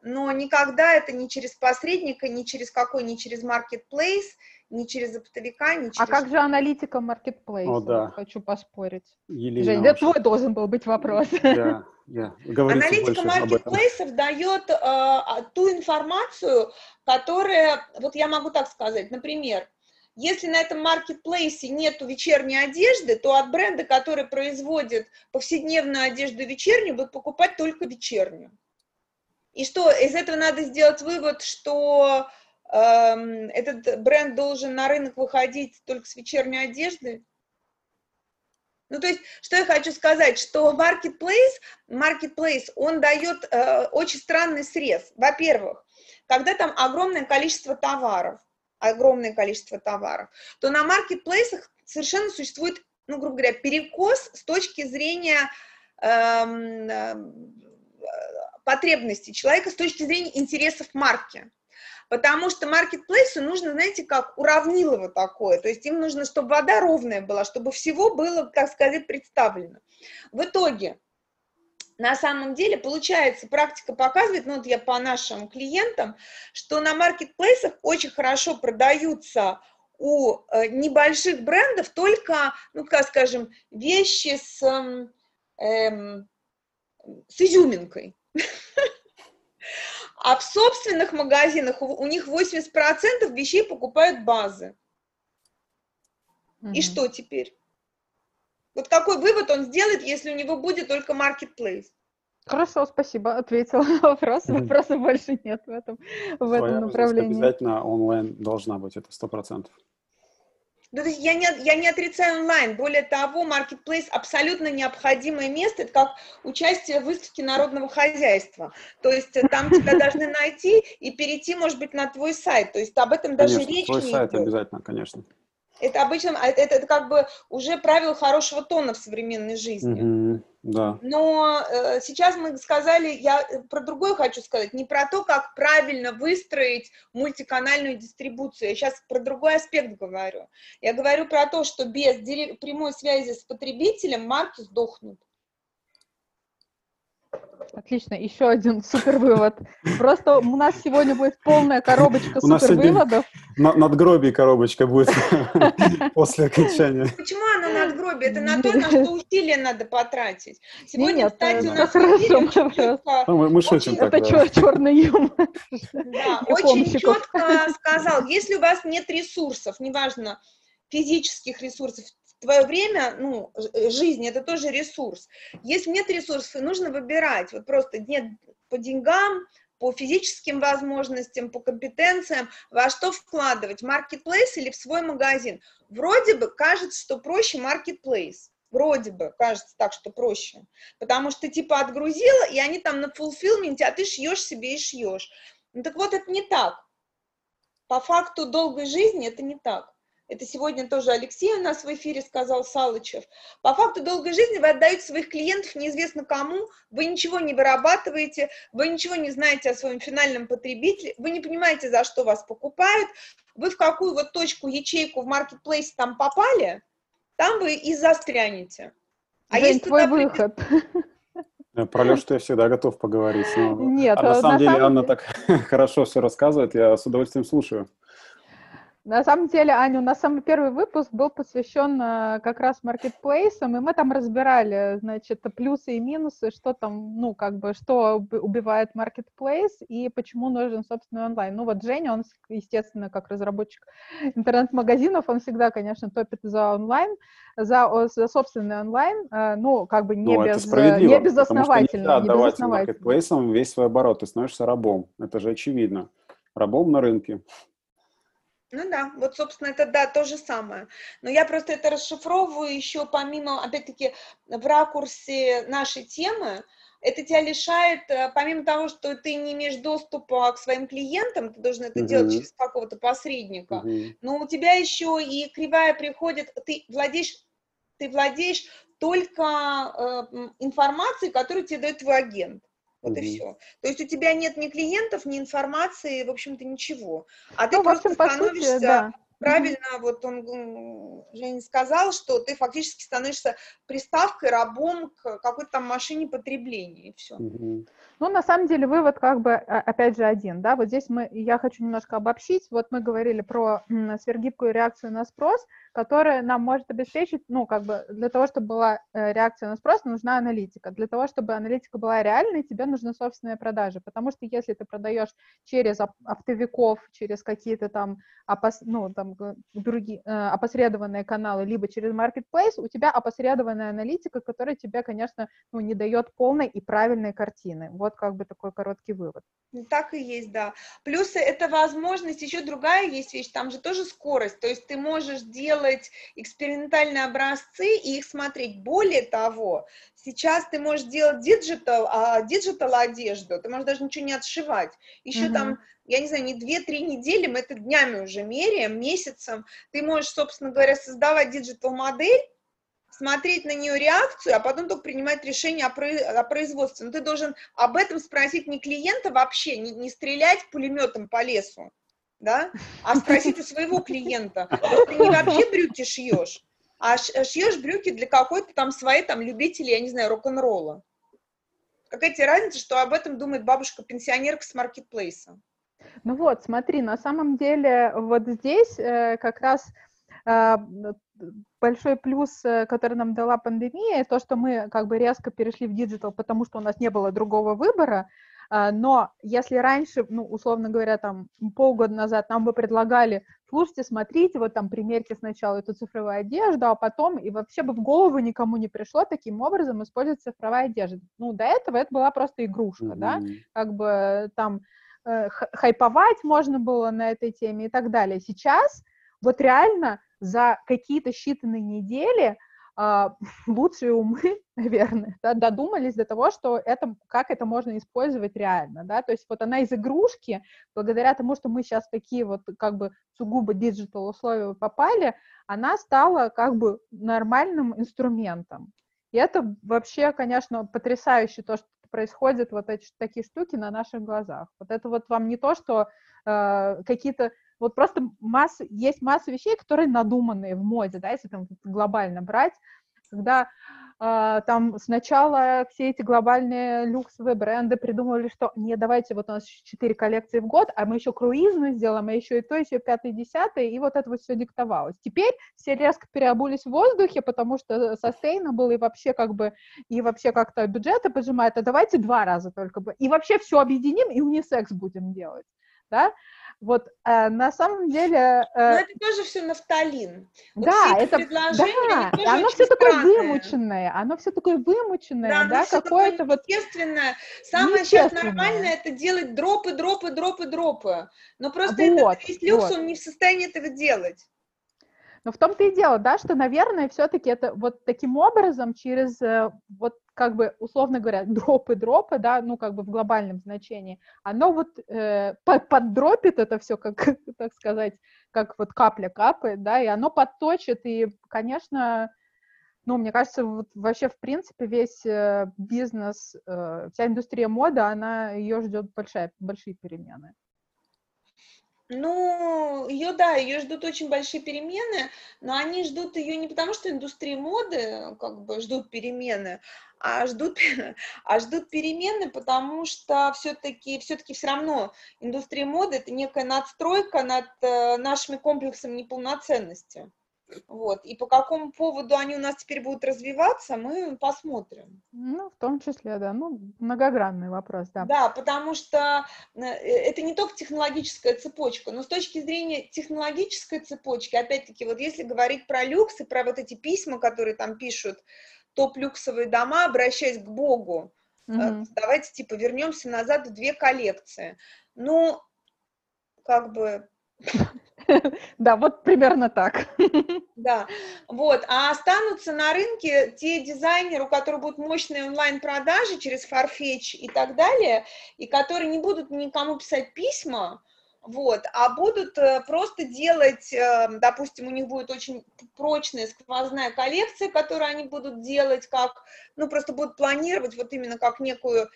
Но никогда это не через посредника, ни через какой, ни через маркетплейс, ни через оптовика, ни через... А как же аналитика маркетплейса? О, да. Хочу поспорить. Елена, Жень, да, твой должен был быть вопрос. Да, да. Аналитика маркетплейсов дает э, ту информацию, которая... Вот я могу так сказать, например, если на этом маркетплейсе нету вечерней одежды, то от бренда, который производит повседневную одежду вечернюю, будут покупать только вечернюю. И что, из этого надо сделать вывод, что э, этот бренд должен на рынок выходить только с вечерней одежды? Ну, то есть, что я хочу сказать, что marketplace, marketplace он дает э, очень странный срез. Во-первых, когда там огромное количество товаров, огромное количество товаров, то на маркетплейсах совершенно существует, ну, грубо говоря, перекос с точки зрения... Э, э, потребности человека с точки зрения интересов марки. Потому что маркетплейсу нужно, знаете, как уравнилово такое. То есть им нужно, чтобы вода ровная была, чтобы всего было, так сказать, представлено. В итоге, на самом деле, получается, практика показывает, ну вот я по нашим клиентам, что на маркетплейсах очень хорошо продаются у небольших брендов только, ну как скажем, вещи с, эм, с изюминкой. А в собственных магазинах у, у них восемьдесят процентов вещей покупают базы. Mm-hmm. И что теперь? Вот какой вывод он сделает, если у него будет только маркетплейс? Хорошо, спасибо, ответила на вопрос. Mm-hmm. Вопросов больше нет в этом, в этом направлении. Обязательно онлайн должна быть, это сто процентов. Ну, то есть я, не, я не отрицаю онлайн. Более того, маркетплейс абсолютно необходимое место. Это как участие в выставке народного хозяйства. То есть там тебя должны найти и перейти, может быть, на твой сайт. То есть об этом даже речь не идет. Твой сайт обязательно, конечно. Это обычно, это, это как бы уже правило хорошего тона в современной жизни. Mm-hmm, да. Но э, сейчас мы сказали, я про другое хочу сказать, не про то, как правильно выстроить мультиканальную дистрибуцию. Я сейчас про другой аспект говорю. Я говорю про то, что без дирек- прямой связи с потребителем марки сдохнут. Отлично, еще один супервывод. Просто у нас сегодня будет полная коробочка супервыводов. У нас надгробие коробочка будет после окончания. Почему она надгробие? Это на то, на что усилия надо потратить. Сегодня, кстати, у нас усилия. Это черный юмор. Очень четко сказал, если у вас нет ресурсов, неважно, физических ресурсов, твое время, ну, жизнь, это тоже ресурс. Если нет ресурсов, и нужно выбирать. Вот просто нет по деньгам, по физическим возможностям, по компетенциям, во что вкладывать, в маркетплейс или в свой магазин. Вроде бы кажется, что проще маркетплейс. Вроде бы кажется так, что проще. Потому что ты типа отгрузила, и они там на фулфилменте, а ты шьешь себе и шьешь. Ну так вот, это не так. По факту долгой жизни это не так. Это сегодня тоже Алексей у нас в эфире сказал, Салычев. По факту долгой жизни вы отдаете своих клиентов неизвестно кому, вы ничего не вырабатываете, вы ничего не знаете о своем финальном потребителе, вы не понимаете, за что вас покупают, вы в какую вот точку, ячейку в маркетплейсе там попали, там вы и застрянете. А Жень, если твой туда... выход. Про Лешу я всегда готов поговорить. Но... Нет, а на самом на деле самом... Анна так хорошо все рассказывает, я с удовольствием слушаю. На самом деле, Аня, у нас самый первый выпуск был посвящен как раз маркетплейсам, и мы там разбирали, значит, плюсы и минусы, что там, ну, как бы, что убивает маркетплейс и почему нужен, собственно, онлайн. Ну, вот Женя, он, естественно, как разработчик интернет-магазинов, он всегда, конечно, топит за онлайн, за, за собственный онлайн, ну, как бы не, ну, без, не безосновательно. Не давать маркетплейсам весь свой оборот, ты становишься рабом, это же очевидно, рабом на рынке. Ну да, вот, собственно, это, да, то же самое. Но я просто это расшифровываю еще помимо, опять-таки, в ракурсе нашей темы. Это тебя лишает, помимо того, что ты не имеешь доступа к своим клиентам, ты должен это uh-huh. делать через какого-то посредника, uh-huh. но у тебя еще и кривая приходит, ты владеешь, ты владеешь только э, информацией, которую тебе дает твой агент. Вот mm-hmm. и все. То есть у тебя нет ни клиентов, ни информации, в общем-то, ничего. А ты ну, просто в общем, становишься, по сути, да. правильно, mm-hmm. вот он Женя сказал, что ты фактически становишься приставкой, рабом к какой-то там машине потребления, и все. Mm-hmm. Ну, на самом деле, вывод как бы, опять же, один, да, вот здесь мы, я хочу немножко обобщить, вот мы говорили про м, сверхгибкую реакцию на спрос, которая нам может обеспечить, ну, как бы, для того, чтобы была реакция на спрос, нужна аналитика. Для того, чтобы аналитика была реальной, тебе нужны собственные продажи, потому что если ты продаешь через оптовиков, через какие-то там, опос, ну, там, другие опосредованные каналы, либо через маркетплейс, у тебя опосредованная аналитика, которая тебе, конечно, ну, не дает полной и правильной картины. Вот как бы такой короткий вывод. Так и есть, да. Плюс это возможность, еще другая есть вещь, там же тоже скорость, то есть ты можешь делать экспериментальные образцы и их смотреть. Более того, сейчас ты можешь делать диджитал, диджитал одежду, ты можешь даже ничего не отшивать. Еще угу. там, я не знаю, не две-три недели, мы это днями уже меряем, месяцем. Ты можешь, собственно говоря, создавать диджитал-модель, смотреть на нее реакцию, а потом только принимать решение о, про... о производстве. Но ты должен об этом спросить не клиента вообще, не, не стрелять пулеметом по лесу, да, а спросить у своего клиента. Ты не вообще брюки шьешь, а шьешь брюки для какой-то там своей там любителей, я не знаю, рок-н-ролла. Какая тебе разница, что об этом думает бабушка-пенсионерка с маркетплейса? Ну вот, смотри, на самом деле вот здесь э, как раз э, большой плюс, который нам дала пандемия, то, что мы как бы резко перешли в диджитал, потому что у нас не было другого выбора. Но если раньше, ну, условно говоря, там полгода назад нам бы предлагали, слушайте, смотрите, вот там примерьте сначала эту цифровую одежду, а потом, и вообще бы в голову никому не пришло таким образом использовать цифровую одежду. Ну, до этого это была просто игрушка, mm-hmm. да, как бы там хайповать можно было на этой теме и так далее. Сейчас вот реально за какие-то считанные недели э, лучшие умы, наверное, да, додумались до того, что это, как это можно использовать реально, да, то есть вот она из игрушки, благодаря тому, что мы сейчас такие вот как бы сугубо диджитал условия попали, она стала как бы нормальным инструментом. И это вообще, конечно, потрясающе то, что происходит, вот эти такие штуки на наших глазах. Вот это вот вам не то, что э, какие-то вот просто масса, есть масса вещей, которые надуманные в моде, да, если там глобально брать, когда э, там сначала все эти глобальные люксовые бренды придумывали, что не, давайте, вот у нас четыре коллекции в год, а мы еще круизную сделаем, а еще и то, еще пятое, десятое, и вот это вот все диктовалось. Теперь все резко переобулись в воздухе, потому что sustainable и вообще как бы, и вообще как-то бюджеты поджимают, а давайте два раза только бы, и вообще все объединим и унисекс будем делать, да. Вот, э, на самом деле... Э... Но это тоже все нафталин. Да, вот все это... Да, они оно все такое странное. вымученное, оно все такое вымученное, да, да какое-то вот... Естественное. Самое сейчас нормальное — это делать дропы, дропы, дропы, дропы. Но просто вот, этот весь люкс, вот. Он не в состоянии этого делать. Но в том-то и дело, да, что, наверное, все-таки это вот таким образом через вот как бы, условно говоря, дропы-дропы, да, ну как бы в глобальном значении, оно вот э, поддропит это все, как, так сказать, как вот капля капает, да, и оно подточит, и, конечно, ну, мне кажется, вот вообще, в принципе, весь бизнес, э, вся индустрия моды, она, ее ждет большая, большие перемены. Ну, ее, да, ее ждут очень большие перемены, но они ждут ее не потому, что индустрия моды как бы ждут перемены, а ждут, а ждут перемены, потому что все-таки, все-таки все равно индустрия моды – это некая надстройка над нашими комплексами неполноценности. Вот. И по какому поводу они у нас теперь будут развиваться, мы посмотрим. Ну, в том числе, да. Ну, многогранный вопрос, да. Да, потому что это не только технологическая цепочка, но с точки зрения технологической цепочки, опять-таки, вот если говорить про люкс и про вот эти письма, которые там пишут топ-люксовые дома, обращаясь к Богу, mm-hmm. давайте, типа, вернемся назад в две коллекции. Ну, как бы... Да, вот примерно так. Да, вот. А останутся на рынке те дизайнеры, у которых будут мощные онлайн-продажи через Farfetch и так далее, и которые не будут никому писать письма, вот, а будут просто делать, допустим, у них будет очень прочная сквозная коллекция, которую они будут делать как, ну, просто будут планировать вот именно как некую,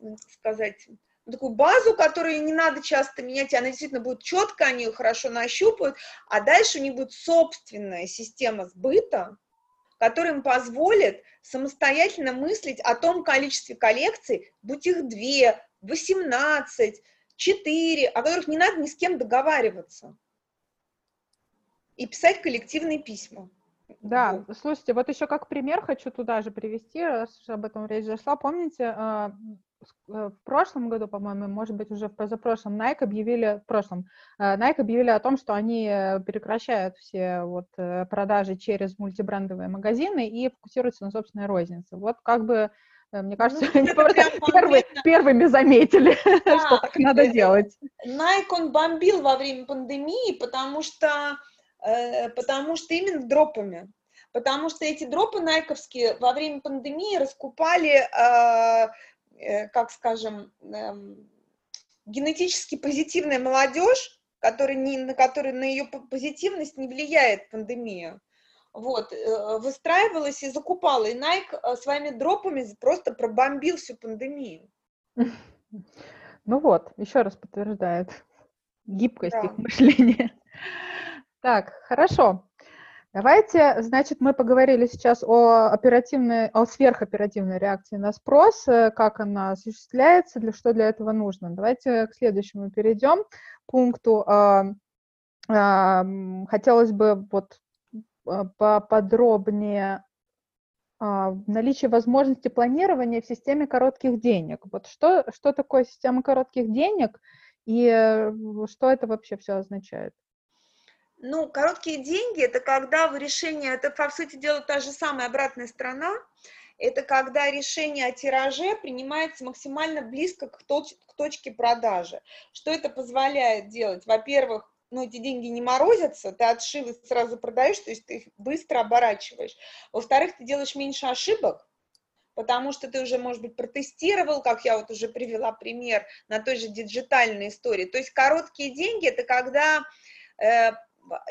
так сказать... такую базу, которую не надо часто менять, и она действительно будет четко, они ее хорошо нащупают, а дальше у них будет собственная система сбыта, которая им позволит самостоятельно мыслить о том количестве коллекций, будь их две, восемнадцать, четыре, о которых не надо ни с кем договариваться и писать коллективные письма. Да, вот. Слушайте, вот еще как пример хочу туда же привести, раз об этом речь зашла, помните... в прошлом году, по-моему, может быть, уже в позапрошлом, Nike объявили, в прошлом, Nike объявили о том, что они прекращают все вот продажи через мультибрендовые магазины и фокусируются на собственной рознице. Вот как бы, мне кажется, ну, они первые, первыми заметили, да, что так надо делать. Nike, он бомбил во время пандемии, потому что, потому что именно дропами. Потому что эти дропы найковские во время пандемии раскупали... как скажем, эм, генетически позитивная молодежь, который не, на которой на ее позитивность не влияет пандемия, вот, э, выстраивалась и закупала. И Nike своими дропами просто пробомбил всю пандемию. Ну вот, еще раз подтверждает гибкость да. их мышления. Так, хорошо. Давайте, значит, мы поговорили сейчас о оперативной, о сверхоперативной реакции на спрос, как она осуществляется, для, что для этого нужно. Давайте к следующему перейдем пункту. Хотелось бы вот поподробнее наличие возможности планирования в системе коротких денег. Вот что, что такое система коротких денег и что это вообще все означает? Ну, короткие деньги – это когда вы решение, это, по сути дела, та же самая обратная сторона, это когда решение о тираже принимается максимально близко к, точ, к точке продажи. Что это позволяет делать? Во-первых, ну, эти деньги не морозятся, ты отшил и сразу продаешь, то есть ты их быстро оборачиваешь. Во-вторых, ты делаешь меньше ошибок, потому что ты уже, может быть, протестировал, как я вот уже привела пример на той же диджитальной истории. То есть короткие деньги – это когда... Э,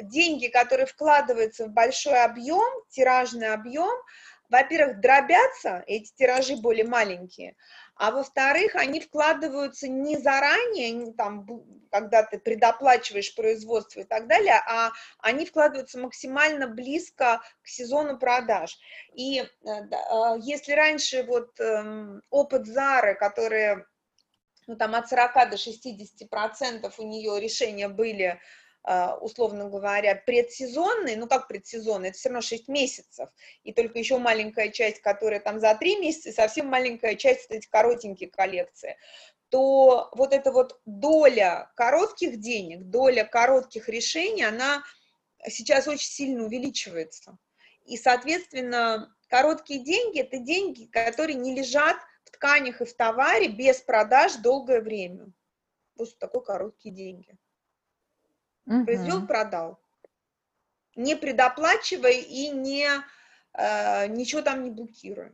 деньги, которые вкладываются в большой объем, тиражный объем, во-первых, дробятся, эти тиражи более маленькие, а во-вторых, они вкладываются не заранее, не там, когда ты предоплачиваешь производство и так далее, а они вкладываются максимально близко к сезону продаж. И если раньше вот опыт Зары, который, ну, там от сорок до шестидесяти процентов у нее решения были условно говоря, предсезонный, ну как предсезонный, это все равно шесть месяцев, и только еще маленькая часть, которая там за три месяца, совсем маленькая часть, эти коротенькие коллекции, то вот эта вот доля коротких денег, доля коротких решений, она сейчас очень сильно увеличивается. И, соответственно, короткие деньги – это деньги, которые не лежат в тканях и в товаре без продаж долгое время. Просто такой короткие деньги. Uh-huh. Произвел, продал, не предоплачивая и не, э, ничего там не блокируя.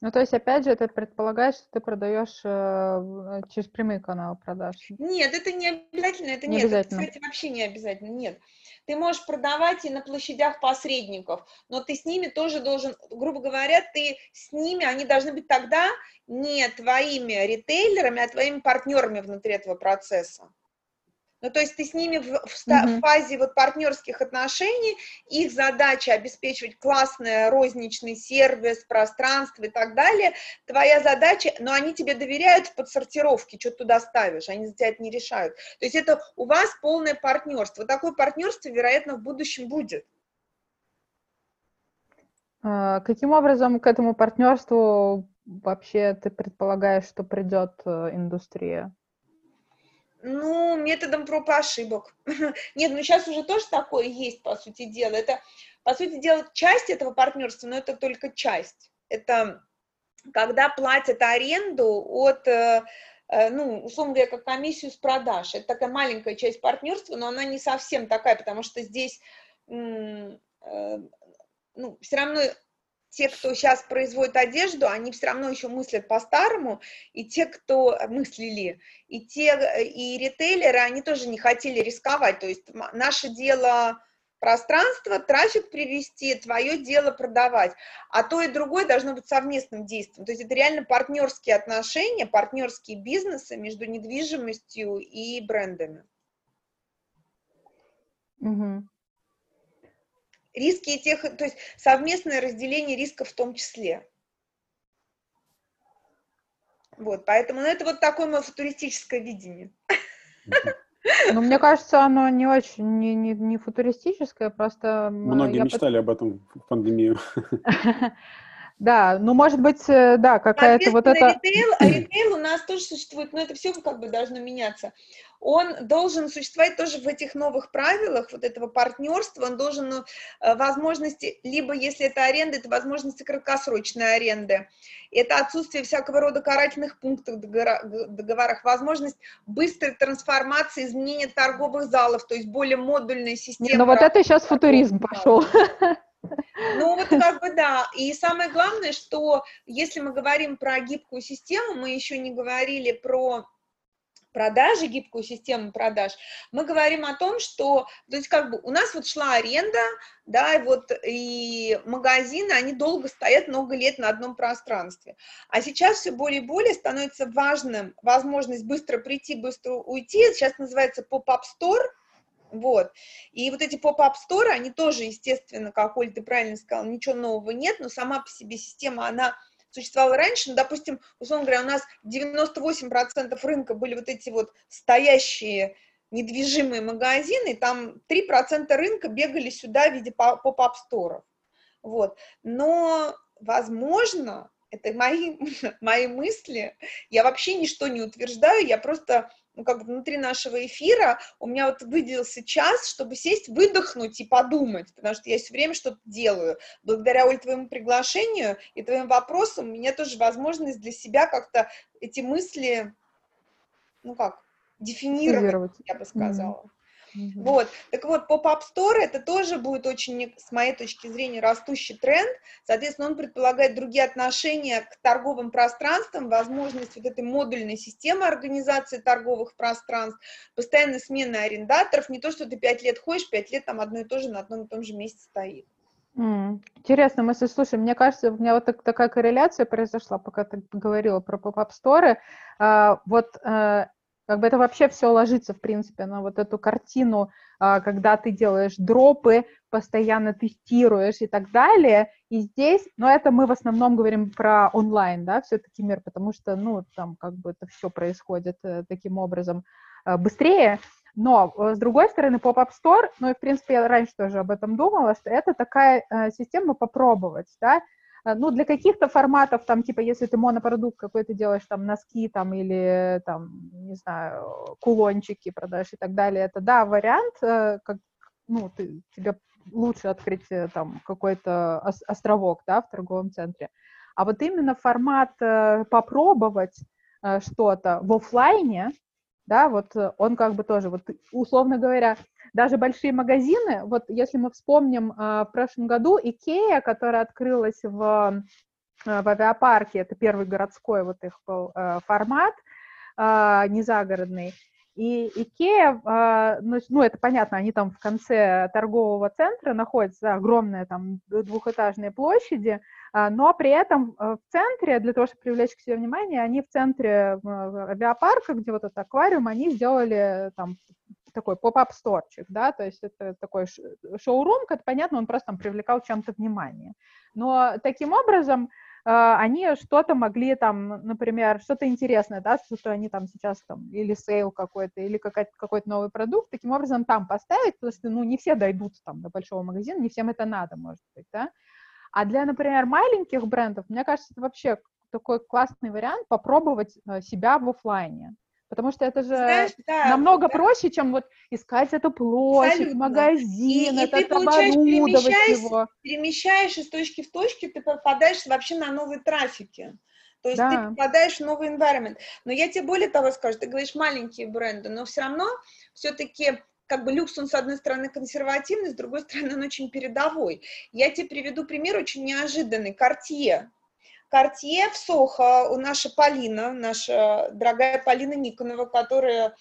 Ну, то есть, опять же, это предполагает, что ты продаешь э, через прямые каналы продаж? Нет, это не обязательно, это не нет, обязательно. Это, кстати, вообще не обязательно, нет. Ты можешь продавать и на площадях посредников, но ты с ними тоже должен, грубо говоря, ты с ними, они должны быть тогда не твоими ритейлерами, а твоими партнерами внутри этого процесса. Ну, то есть ты с ними в, в, mm-hmm. в фазе вот партнерских отношений, их задача обеспечивать классный розничный сервис, пространство и так далее. Твоя задача, но они тебе доверяют в подсортировке, что ты туда ставишь, они за тебя это не решают. То есть это у вас полное партнерство. Вот такое партнерство, вероятно, в будущем будет. А каким образом к этому партнерству вообще ты предполагаешь, что придет индустрия? Ну, методом проб и ошибок. Нет, ну сейчас уже тоже такое есть, по сути дела. Это, по сути дела, часть этого партнерства, но это только часть. Это когда платят аренду от, ну, условно говоря, как комиссию с продаж. Это такая маленькая часть партнерства, но она не совсем такая, потому что здесь, ну, все равно... Те, кто сейчас производит одежду, они все равно еще мыслят по-старому, и те, кто мыслили, и те, и ритейлеры, они тоже не хотели рисковать, то есть наше дело пространство, трафик привести, твое дело продавать, а то и другое должно быть совместным действием, то есть это реально партнерские отношения, партнерские бизнесы между недвижимостью и брендами. Mm-hmm. Риски тех, то есть совместное разделение рисков в том числе. Вот, поэтому ну, это вот такое мое футуристическое видение. Ну, мне кажется, оно не очень, не, не, не футуристическое, просто... Многие я мечтали под... об этом в пандемию. Да, ну, может быть, да, какая-то вот эта... Ритейл, а ритейл у нас тоже существует, но это все как бы должно меняться. Он должен существовать тоже в этих новых правилах вот этого партнерства, он должен возможности, либо если это аренда, это возможности краткосрочной аренды, это отсутствие всякого рода карательных пунктов в договорах, возможность быстрой трансформации, изменения торговых залов, то есть более модульная система. Но вот это сейчас футуризм пошел. Ну, вот как бы да. И самое главное, что если мы говорим про гибкую систему, мы еще не говорили про продажи, гибкую систему продаж, мы говорим о том, что, то есть как бы у нас вот шла аренда, да, и вот и магазины, они долго стоят, много лет на одном пространстве. А сейчас все более и более становится важным возможность быстро прийти, быстро уйти, сейчас называется поп-ап-стор. Вот. И вот эти поп-ап-сторы, они тоже, естественно, как Оль, ты правильно сказала, ничего нового нет, но сама по себе система, она существовала раньше, но, допустим, условно говоря, у нас девяносто восемь процентов рынка были вот эти вот стоящие недвижимые магазины, там три процента рынка бегали сюда в виде поп-ап-сторов. Вот. Но, возможно, это мои, мои мысли, я вообще ничто не утверждаю, я просто... Ну, как бы внутри нашего эфира у меня вот выделился час, чтобы сесть, выдохнуть и подумать, потому что я все время что-то делаю. Благодаря, Оль, твоему приглашению и твоим вопросам у меня тоже возможность для себя как-то эти мысли, ну как, дефинировать, я бы сказала. Mm-hmm. Вот. Так вот, поп-ап-стор это тоже будет очень, с моей точки зрения, растущий тренд. Соответственно, он предполагает другие отношения к торговым пространствам, возможность вот этой модульной системы организации торговых пространств, постоянная смена арендаторов, не то, что ты пять лет ходишь, пять лет там одно и то же на одном и том же месте стоит. Mm. Интересно, мысль, слушай, мне кажется, у меня вот так, такая корреляция произошла, пока ты говорила про поп-ап-сторы. А, вот... А... Как бы это вообще все ложится, в принципе, на вот эту картину, когда ты делаешь дропы, постоянно тестируешь и так далее. И здесь, но ну, это мы в основном говорим про онлайн, да, все-таки мир, потому что, ну, там как бы это все происходит таким образом быстрее. Но, с другой стороны, поп-ап-стор, ну, и, в принципе, я раньше тоже об этом думала, что это такая система попробовать, да. Ну, для каких-то форматов, там, типа, если ты монопродукт какой-то делаешь, там, носки, там, или, там, не знаю, кулончики продаешь и так далее, это, да, вариант, как, ну, ты, тебе лучше открыть, там, какой-то островок, да, в торговом центре. А вот именно формат попробовать что-то в офлайне, да, вот он как бы тоже, вот, условно говоря, даже большие магазины, вот если мы вспомним, в прошлом году Ikea, которая открылась в, в авиапарке, это первый городской вот их был формат, не загородный, и Ikea, ну это понятно, они там в конце торгового центра находятся, огромные там двухэтажные площади, но при этом в центре, для того, чтобы привлечь к себе внимание, они в центре авиапарка, где вот этот аквариум, они сделали там такой поп-ап-сторчик, да, то есть это такой шоурум, это понятно, он просто там привлекал чем-то внимание. Но таким образом они что-то могли там, например, что-то интересное, да, что они там сейчас там, или сейл какой-то, или какой-то новый продукт, таким образом там поставить, потому что, ну, не все дойдут там до большого магазина, не всем это надо, может быть, да. А для, например, маленьких брендов, мне кажется, это вообще такой классный вариант попробовать себя в офлайне. Потому что это же Знаешь, да, намного да. проще, чем вот искать эту площадь, Абсолютно. магазин, и, это и ты, получаешь, перемещаясь, его. перемещаешь из точки в точку, ты попадаешь вообще на новые трафики. То есть да. ты попадаешь в новый environment. Но я тебе более того скажу, ты говоришь маленькие бренды, но все равно все-таки как бы люкс, он, с одной стороны, консервативный, с другой стороны, он очень передовой. Я тебе приведу пример очень неожиданный. Cartier. Cartier в Сохо, у наша Полина, наша дорогая Полина Никонова, которая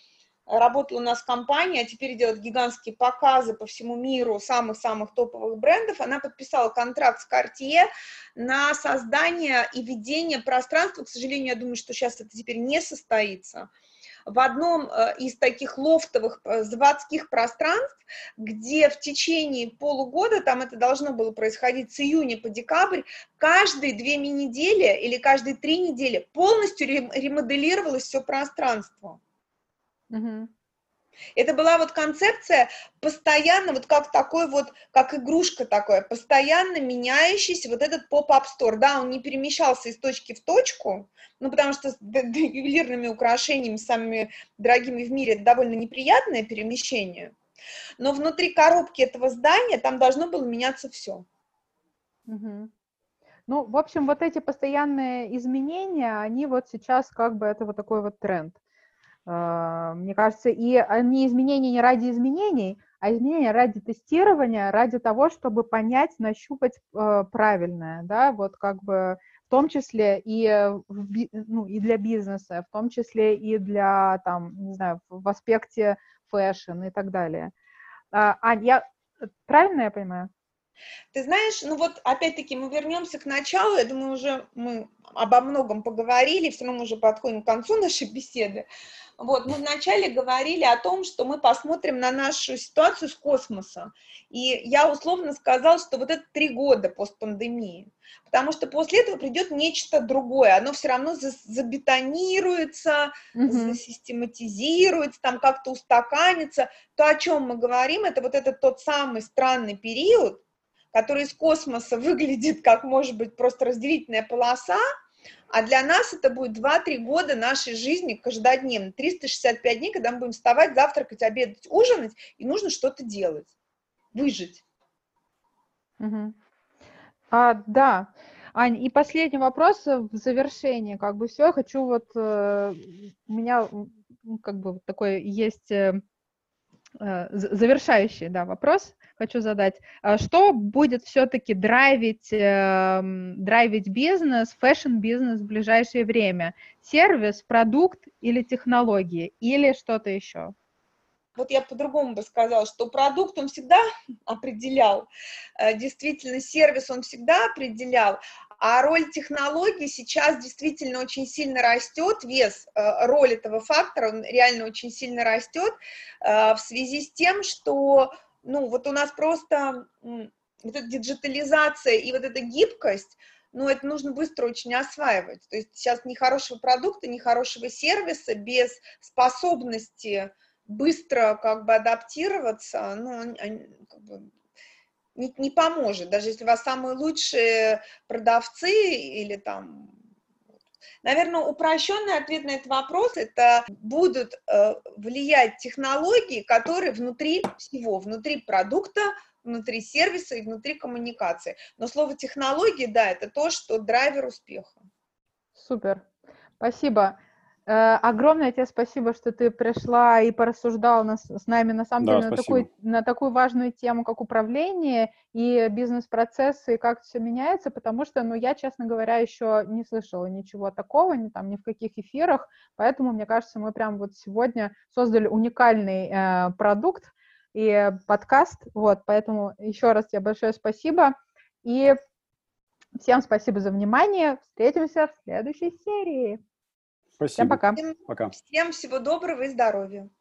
работала у нас в компании, а теперь делает гигантские показы по всему миру самых-самых топовых брендов, она подписала контракт с Cartier на создание и ведение пространства. К сожалению, я думаю, что сейчас это теперь не состоится. В одном из таких лофтовых заводских пространств, где в течение полугода, там это должно было происходить с июня по декабрь, каждые две недели или каждые три недели полностью ремоделировалось все пространство. Mm-hmm. Это была вот концепция постоянно, вот как такой вот, как игрушка такая, постоянно меняющийся вот этот поп-ап-стор. Да, он не перемещался из точки в точку, ну, потому что с ювелирными украшениями, самыми дорогими в мире, это довольно неприятное перемещение. Но внутри коробки этого здания там должно было меняться все. Угу. Ну, в общем, вот эти постоянные изменения, они вот сейчас как бы это вот такой вот тренд. Мне кажется, и они изменения не ради изменений, а изменения ради тестирования, ради того, чтобы понять, нащупать правильное, да, вот как бы в том числе и, ну, и для бизнеса, в том числе и для, там, не знаю, в аспекте фэшн и так далее. Ань, я правильно я понимаю? Ты знаешь, ну вот опять-таки мы вернемся к началу, я думаю, уже мы обо многом поговорили, все равно мы уже подходим к концу нашей беседы. Вот, мы вначале говорили о том, что мы посмотрим на нашу ситуацию с космоса, и я условно сказала, что вот это три года постпандемии, потому что после этого придет нечто другое, оно все равно забетонируется, mm-hmm. засистематизируется, там как-то устаканится. То, о чем мы говорим, это вот этот тот самый странный период, который из космоса выглядит как, может быть, просто разделительная полоса, а для нас это будет два-три года нашей жизни каждодневно, триста шестьдесят пять дней, когда мы будем вставать, завтракать, обедать, ужинать, и нужно что-то делать, выжить. Угу. А, да, Ань, и последний вопрос в завершении, как бы все, я хочу вот, э, у меня как бы такой есть... Э, завершающий, да, вопрос хочу задать. Что будет все-таки драйвить, э, драйвить бизнес, фэшн-бизнес в ближайшее время? Сервис, продукт или технологии? Или что-то еще? Вот я по-другому бы сказала, что продукт он всегда определял, действительно сервис он всегда определял, а роль технологий сейчас действительно очень сильно растет, вес, роль этого фактора, он реально очень сильно растет в связи с тем, что, ну, вот у нас просто вот эта диджитализация и вот эта гибкость, ну, это нужно быстро очень осваивать. То есть сейчас ни хорошего продукта, ни хорошего сервиса без способности быстро как бы адаптироваться, ну, как бы... Не, не поможет, даже если у вас самые лучшие продавцы или там... Наверное, упрощенный ответ на этот вопрос – это будут э, влиять технологии, которые внутри всего, внутри продукта, внутри сервиса и внутри коммуникации. Но слово «технологии», да, это то, что драйвер успеха. Супер, спасибо. Огромное тебе спасибо, что ты пришла и порассуждала нас, с нами на самом да, деле на такую, на такую важную тему, как управление и бизнес-процессы, и как все меняется, потому что, ну, я, честно говоря, еще не слышала ничего такого, ни, там, ни в каких эфирах, поэтому, мне кажется, мы прям вот сегодня создали уникальный э, продукт и подкаст, вот, поэтому еще раз тебе большое спасибо, и всем спасибо за внимание, встретимся в следующей серии. Спасибо. Всем пока. Всем, пока. Всем всего доброго и здоровья.